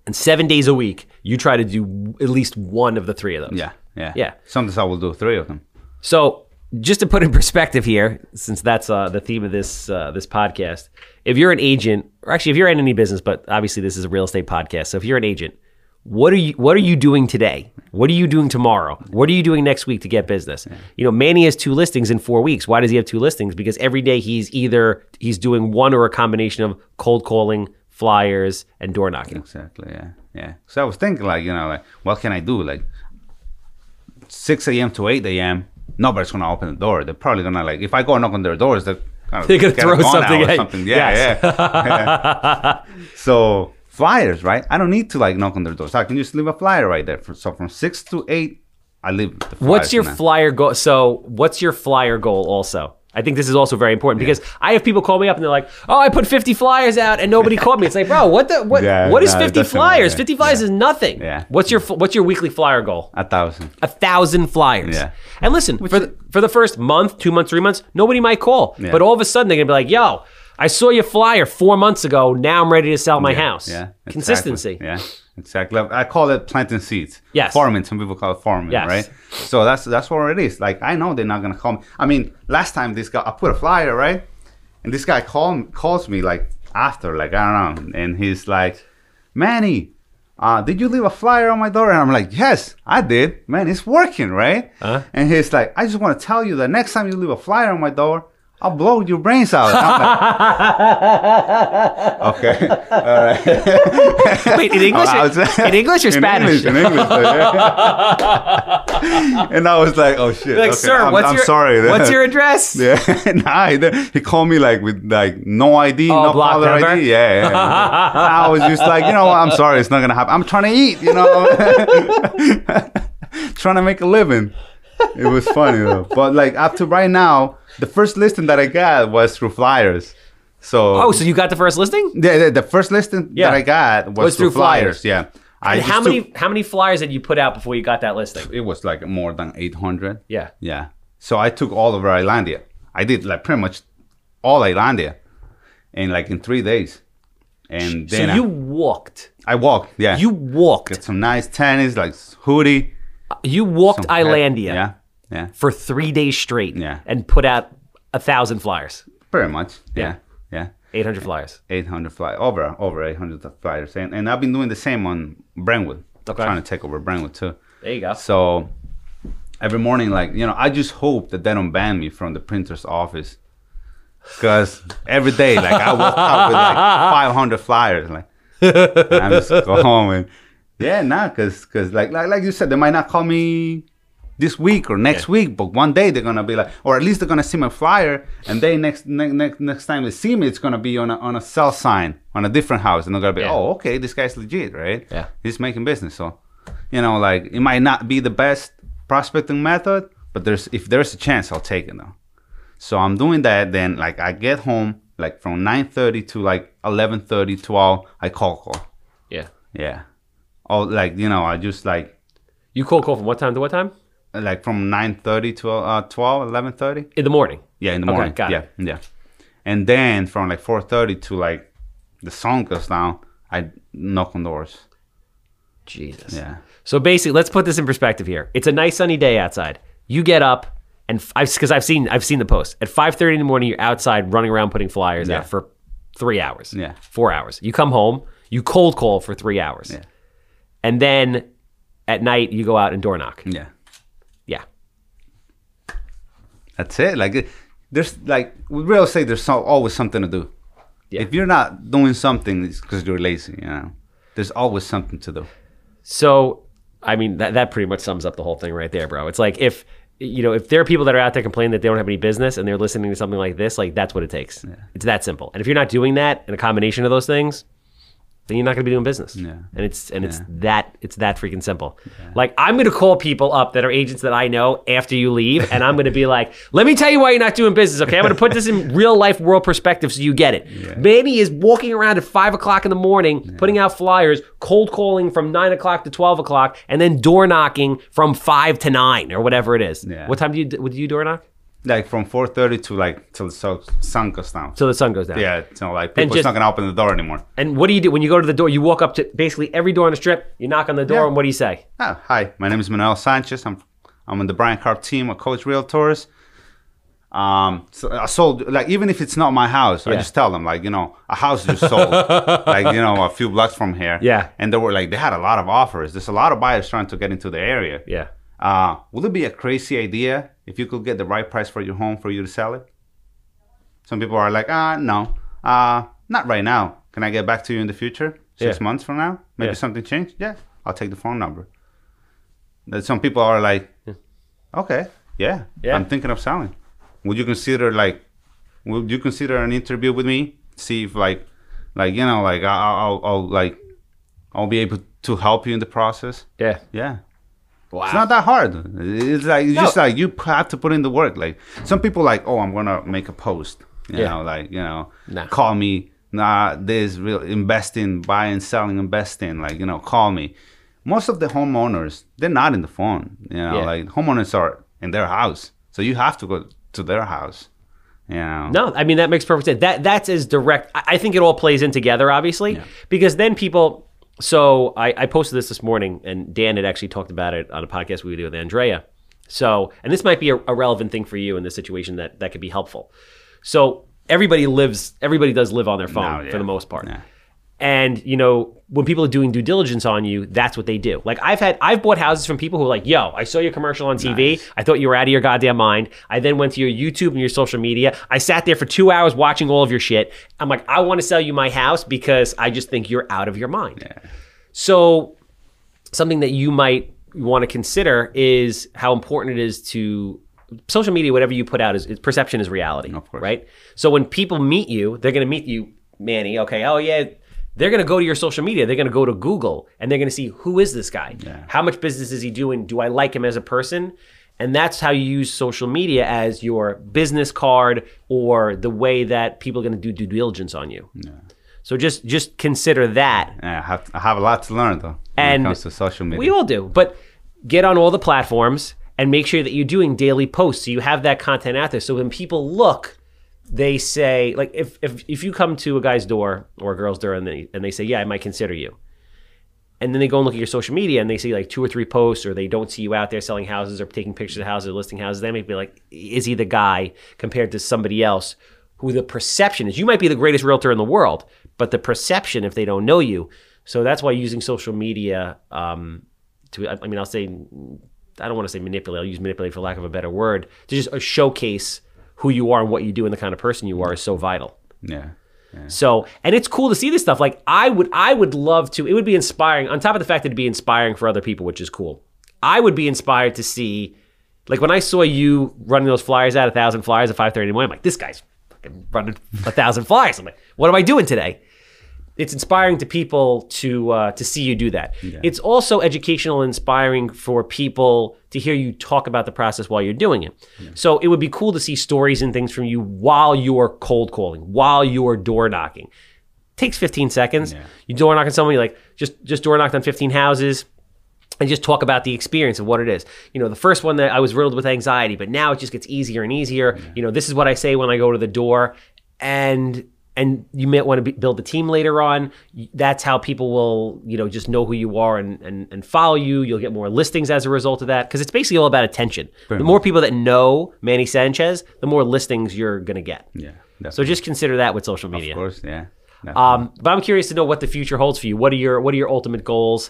And 7 days a week, you try to do at least one of the 3 of those. Yeah. Sometimes I will do 3 of them. So, just to put in perspective here, since that's the theme of this podcast, if you're an agent, or actually if you're in any business, but obviously this is a real estate podcast, so if you're an agent, what are you doing today? What are you doing tomorrow? What are you doing next week to get business? Yeah. You know, Manny has 2 listings in 4 weeks. Why does he have 2 listings? Because every day he's doing one or a combination of cold calling, flyers, and door knocking. Exactly, yeah. So I was thinking like, you know, like, what can I do? Like 6 a.m. to 8 a.m., nobody's gonna open the door. They're probably gonna like, if I go knock on their doors, they're gonna throw something at you. Yeah. So flyers, right? I don't need to like knock on their doors. I can just leave a flyer right there. So from 6 to 8, I leave the flyer. What's your flyer goal? Also, I think this is also very important because I have people call me up and they're like, oh, I put 50 flyers out and nobody called me. It's like, bro, what is 50 flyers? 50 flyers is nothing. Yeah. What's your weekly flyer goal? 1,000. 1,000 flyers. Yeah. And listen, for the first month, 2 months, 3 months, nobody might call. Yeah. But all of a sudden they're gonna be like, yo, I saw your flyer 4 months ago. Now I'm ready to sell my house. Yeah. Exactly. Consistency. Yeah. Exactly. I call it planting seeds. Yes. Farming. Some people call it farming, right? So that's what it is. Like, I know they're not going to call me. I mean, last time this guy, I put a flyer, right? And this guy calls me like after, like, I don't know. And he's like, Manny, did you leave a flyer on my door? And I'm like, yes, I did. Man, it's working, right? Huh? And he's like, I just want to tell you that next time you leave a flyer on my door, I'll blow your brains out. Like, okay, all right. Wait, in English or Spanish? In English. And I was like, oh shit. Like, okay, sir, I'm sorry. What's your address? Yeah, he called me like with like no ID, no caller ID. Yeah. I was just like, you know what? I'm sorry, it's not gonna happen. I'm trying to eat, you know, trying to make a living. It was funny though, but like up to right now, the first listing that I got was through flyers. So so you got the first listing? Yeah, the first listing that I got was through flyers. Yeah. How many flyers did you put out before you got that listing? It was like more than 800. Yeah. Yeah. So I took all over Islandia. I did like pretty much all Islandia, and like in 3 days. And then so you walked. I walked. Yeah. You walked. Got some nice tennis, like hoodie. You walked Islandia for 3 days straight and put out 1,000 flyers. Pretty much, yeah. 800 flyers. 800 flyers, over 800 flyers. And I've been doing the same on Brentwood. Okay. I'm trying to take over Brentwood too. There you go. So every morning, like, you know, I just hope that they don't ban me from the printer's office. Because every day, like, I walk out with like 500 flyers. Like, and I just go home and... Yeah, nah, cause like you said, they might not call me this week or next week, but one day they're gonna be like, or at least they're gonna see my flyer, and they next time they see me, it's gonna be on a sell sign on a different house, and they're gonna be, oh, okay, this guy's legit, right? Yeah, he's making business, so you know, like it might not be the best prospecting method, but if there's a chance, I'll take it though. So I'm doing that. Then like I get home like from 9:30 to like 11:30, 12. I call. Yeah. Oh, like, you know, I just like... You call from what time to what time? Like from 9:30 to 12, 11:30. In the morning? Yeah, in the morning. Got it. Yeah. And then from like 4:30 to like the sun goes down, I knock on doors. Jesus. Yeah. So basically, let's put this in perspective here. It's a nice sunny day outside. You get up, and because I've seen the post. At 5:30 in the morning, you're outside running around putting flyers out for 3 hours. Yeah. 4 hours. You come home, you cold call for 3 hours. Yeah. And then at night you go out and door knock. Yeah. Yeah. That's it. Like there's like with real estate there's always something to do. Yeah. If you're not doing something, it's because you're lazy, you know. There's always something to do. So, I mean, that pretty much sums up the whole thing right there, bro. It's like if there are people that are out there complaining that they don't have any business and they're listening to something like this, like that's what it takes. Yeah. It's that simple. And if you're not doing that and a combination of those things, then you're not gonna be doing business. Yeah. And it's that freaking simple. Yeah. Like I'm gonna call people up that are agents that I know after you leave, and I'm gonna be like, let me tell you why you're not doing business, okay? I'm gonna put this in real life world perspective so you get it. Yeah. Manny is walking around at 5 o'clock in the morning, putting out flyers, cold calling from 9 o'clock to 12 o'clock, and then door knocking from 5 to 9 or whatever it is. Yeah. What time do you door knock? Like from 4:30 to like till the sun goes down. Till the sun goes down. Yeah, so like people's not gonna open the door anymore. And what do you do when you go to the door? You walk up to basically every door on the strip. You knock on the door, and what do you say? Oh, hi, my name is Manny Sanchez. I'm on the Bryan Karp team of Coach Realtors. So I sold, like, even if it's not my house, I just tell them, like, you know, a house just sold, like, you know, a few blocks from here. Yeah. And they had a lot of offers. There's a lot of buyers trying to get into the area. Yeah. Would it be a crazy idea if you could get the right price for your home for you to sell it? Some people are like, no, not right now. Can I get back to you in the future? 6 months from now? Maybe something changed? Yeah, I'll take the phone number. That some people are like, okay, yeah, I'm thinking of selling. Would you consider an interview with me? See if I'll be able to help you in the process. Yeah. Wow. It's not that hard. It's like it's just like you have to put in the work. Like some people like, oh, I'm gonna make a post. You know, call me. Investing, buying, selling, investing. Like, you know, call me. Most of the homeowners, they're not in the phone. You know, like homeowners are in their house, so you have to go to their house. Yeah. No, I mean, that makes perfect sense. That's as direct. I think it all plays in together, obviously, because then people. So I posted this morning, and Dan had actually talked about it on a podcast we did with Andrea. So, and this might be a relevant thing for you in this situation that could be helpful. So everybody does live on their phone for the most part. Yeah. And, you know, when people are doing due diligence on you, that's what they do. Like I've bought houses from people who are like, yo, I saw your commercial on TV. Nice. I thought you were out of your goddamn mind. I then went to your YouTube and your social media. I sat there for 2 hours watching all of your shit. I'm like, I want to sell you my house because I just think you're out of your mind. Yeah. So something that you might want to consider is how important it is to social media, whatever you put out is perception is reality, of course. Right? So when people meet you, they're going to meet you, Manny. Okay. Oh yeah. They're going to go to your social media. They're going to go to Google, and they're going to see, who is this guy? Yeah. How much business is he doing? Do I like him as a person? And that's how you use social media as your business card or the way that people are going to do due diligence on you. Yeah. So just consider that. Yeah, I have a lot to learn, though, when it comes to social media. We all do. But get on all the platforms and make sure that you're doing daily posts so you have that content out there. So when people look, they say, like, if you come to a guy's door or a girl's door and they say, yeah, I might consider you. And then they go and look at your social media and they see like 2 or 3 posts, or they don't see you out there selling houses or taking pictures of houses or listing houses. They may be like, is he the guy compared to somebody else who the perception is? You might be the greatest realtor in the world, but the perception if they don't know you. So that's why using social media I don't want to say manipulate. I'll use manipulate for lack of a better word, to just showcase who you are and what you do and the kind of person you are is so vital. Yeah. So, and it's cool to see this stuff. Like I would love to, it would be inspiring on top of the fact that it'd be inspiring for other people, which is cool. I would be inspired to see, like when I saw you running those flyers out, 1,000 flyers at 5:30 in the morning, I'm like, this guy's fucking running 1,000 flyers. I'm like, what am I doing today? It's inspiring to people to see you do that. Yeah. It's also educational and inspiring for people to hear you talk about the process while you're doing it. Yeah. So it would be cool to see stories and things from you while you're cold calling, while you're door knocking. It takes 15 seconds. Yeah. You door knock on someone, you're like, just door knocked on 15 houses and just talk about the experience of what it is. You know, the first one that I was riddled with anxiety, but now it just gets easier and easier. Yeah. You know, this is what I say when I go to the door. And you might want to build a team later on. That's how people will, you know, just know who you are and follow you. You'll get more listings as a result of that, because it's basically all about attention. The more people that know Manny Sanchez, the more listings you're going to get. Yeah. Definitely. So just consider that with social media. Of course, yeah. But I'm curious to know what the future holds for you. What are your ultimate goals?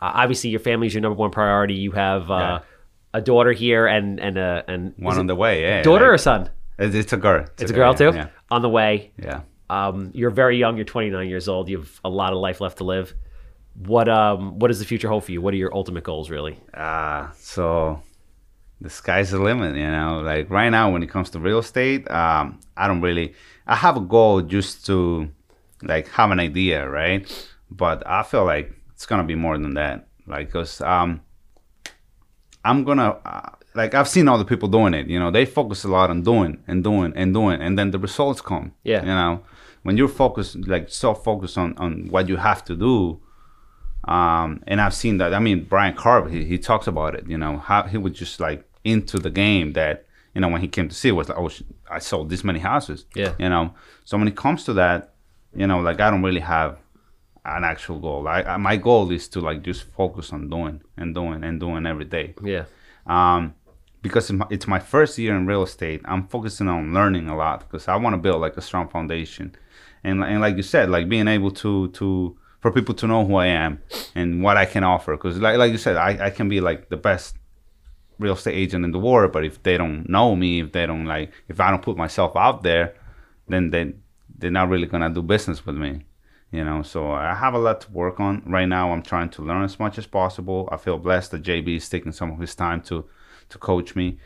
Obviously, your family is your number one priority. You have a daughter here and one on the way. Yeah. Daughter or son? It's a girl. It's a girl too. Yeah. On the way. Yeah. You're very young. You're 29 years old. You have a lot of life left to live. What does the future hold for you? What are your ultimate goals, really? So the sky's the limit, you know. Like right now, when it comes to real estate, I have a goal just to like have an idea, right? But I feel like it's gonna be more than that, like, cause I'm gonna. Like I've seen all the people doing it, you know, they focus a lot on doing, and then the results come. Yeah. You know, when you're focused, like so focused on what you have to do, and I've seen that. I mean, Bryan Karp, he talks about it, you know, how he was just like into the game that, you know, when he came to see it was like, oh, I sold this many houses. Yeah. You know, so when it comes to that, you know, like I don't really have an actual goal. My goal is to like just focus on doing every day. Yeah. Because it's my first year in real estate, I'm focusing on learning a lot because I want to build like a strong foundation, and like you said, like being able to for people to know who I am and what I can offer. Because like you said, I can be like the best real estate agent in the world, but if they don't know me, if I don't put myself out there, then they're not really gonna do business with me, you know. So I have a lot to work on right now. I'm trying to learn as much as possible. I feel blessed that JB is taking some of his time to coach me.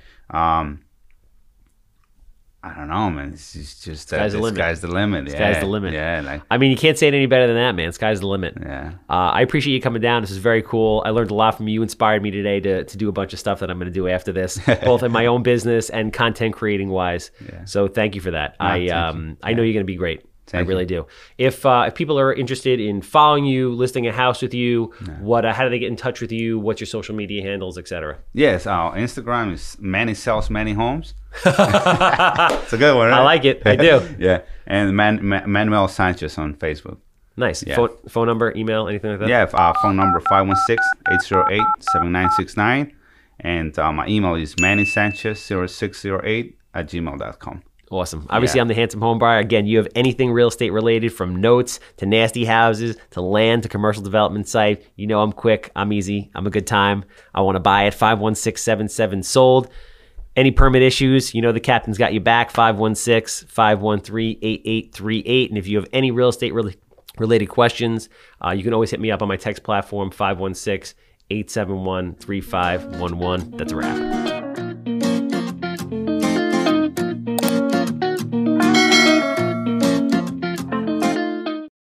I don't know, man. It's just sky's the limit. Sky's the limit. Yeah. Sky's the limit. Yeah. Like, I mean, you can't say it any better than that, man. Sky's the limit. Yeah. I appreciate you coming down. This is very cool. I learned a lot from you. You inspired me today to do a bunch of stuff that I'm going to do after this, both in my own business and content creating wise. Yeah. So thank you for that. No, I know you're going to be great. Thank you. I really do. If people are interested in following you, listing a house with you, how do they get in touch with you? What's your social media handles, etc.? Yes, our Instagram is Manny Sells Many Homes. It's a good one, right? I like it. I do. Yeah. And Manuel Sanchez on Facebook. Nice. Yeah. Phone number, email, anything like that? Yeah, phone number 516-808-7969. And my email is mannysanchez0608@gmail.com. Awesome. Obviously, yeah. I'm the Handsome Home Buyer. Again, you have anything real estate related, from notes to nasty houses to land to commercial development site. You know I'm quick. I'm easy. I'm a good time. I want to buy it. 516-77-SOLD. Any permit issues, you know the captain's got you back. 516-513-8838. And if you have any real estate related questions, you can always hit me up on my text platform, 516-871-3511. That's a wrap.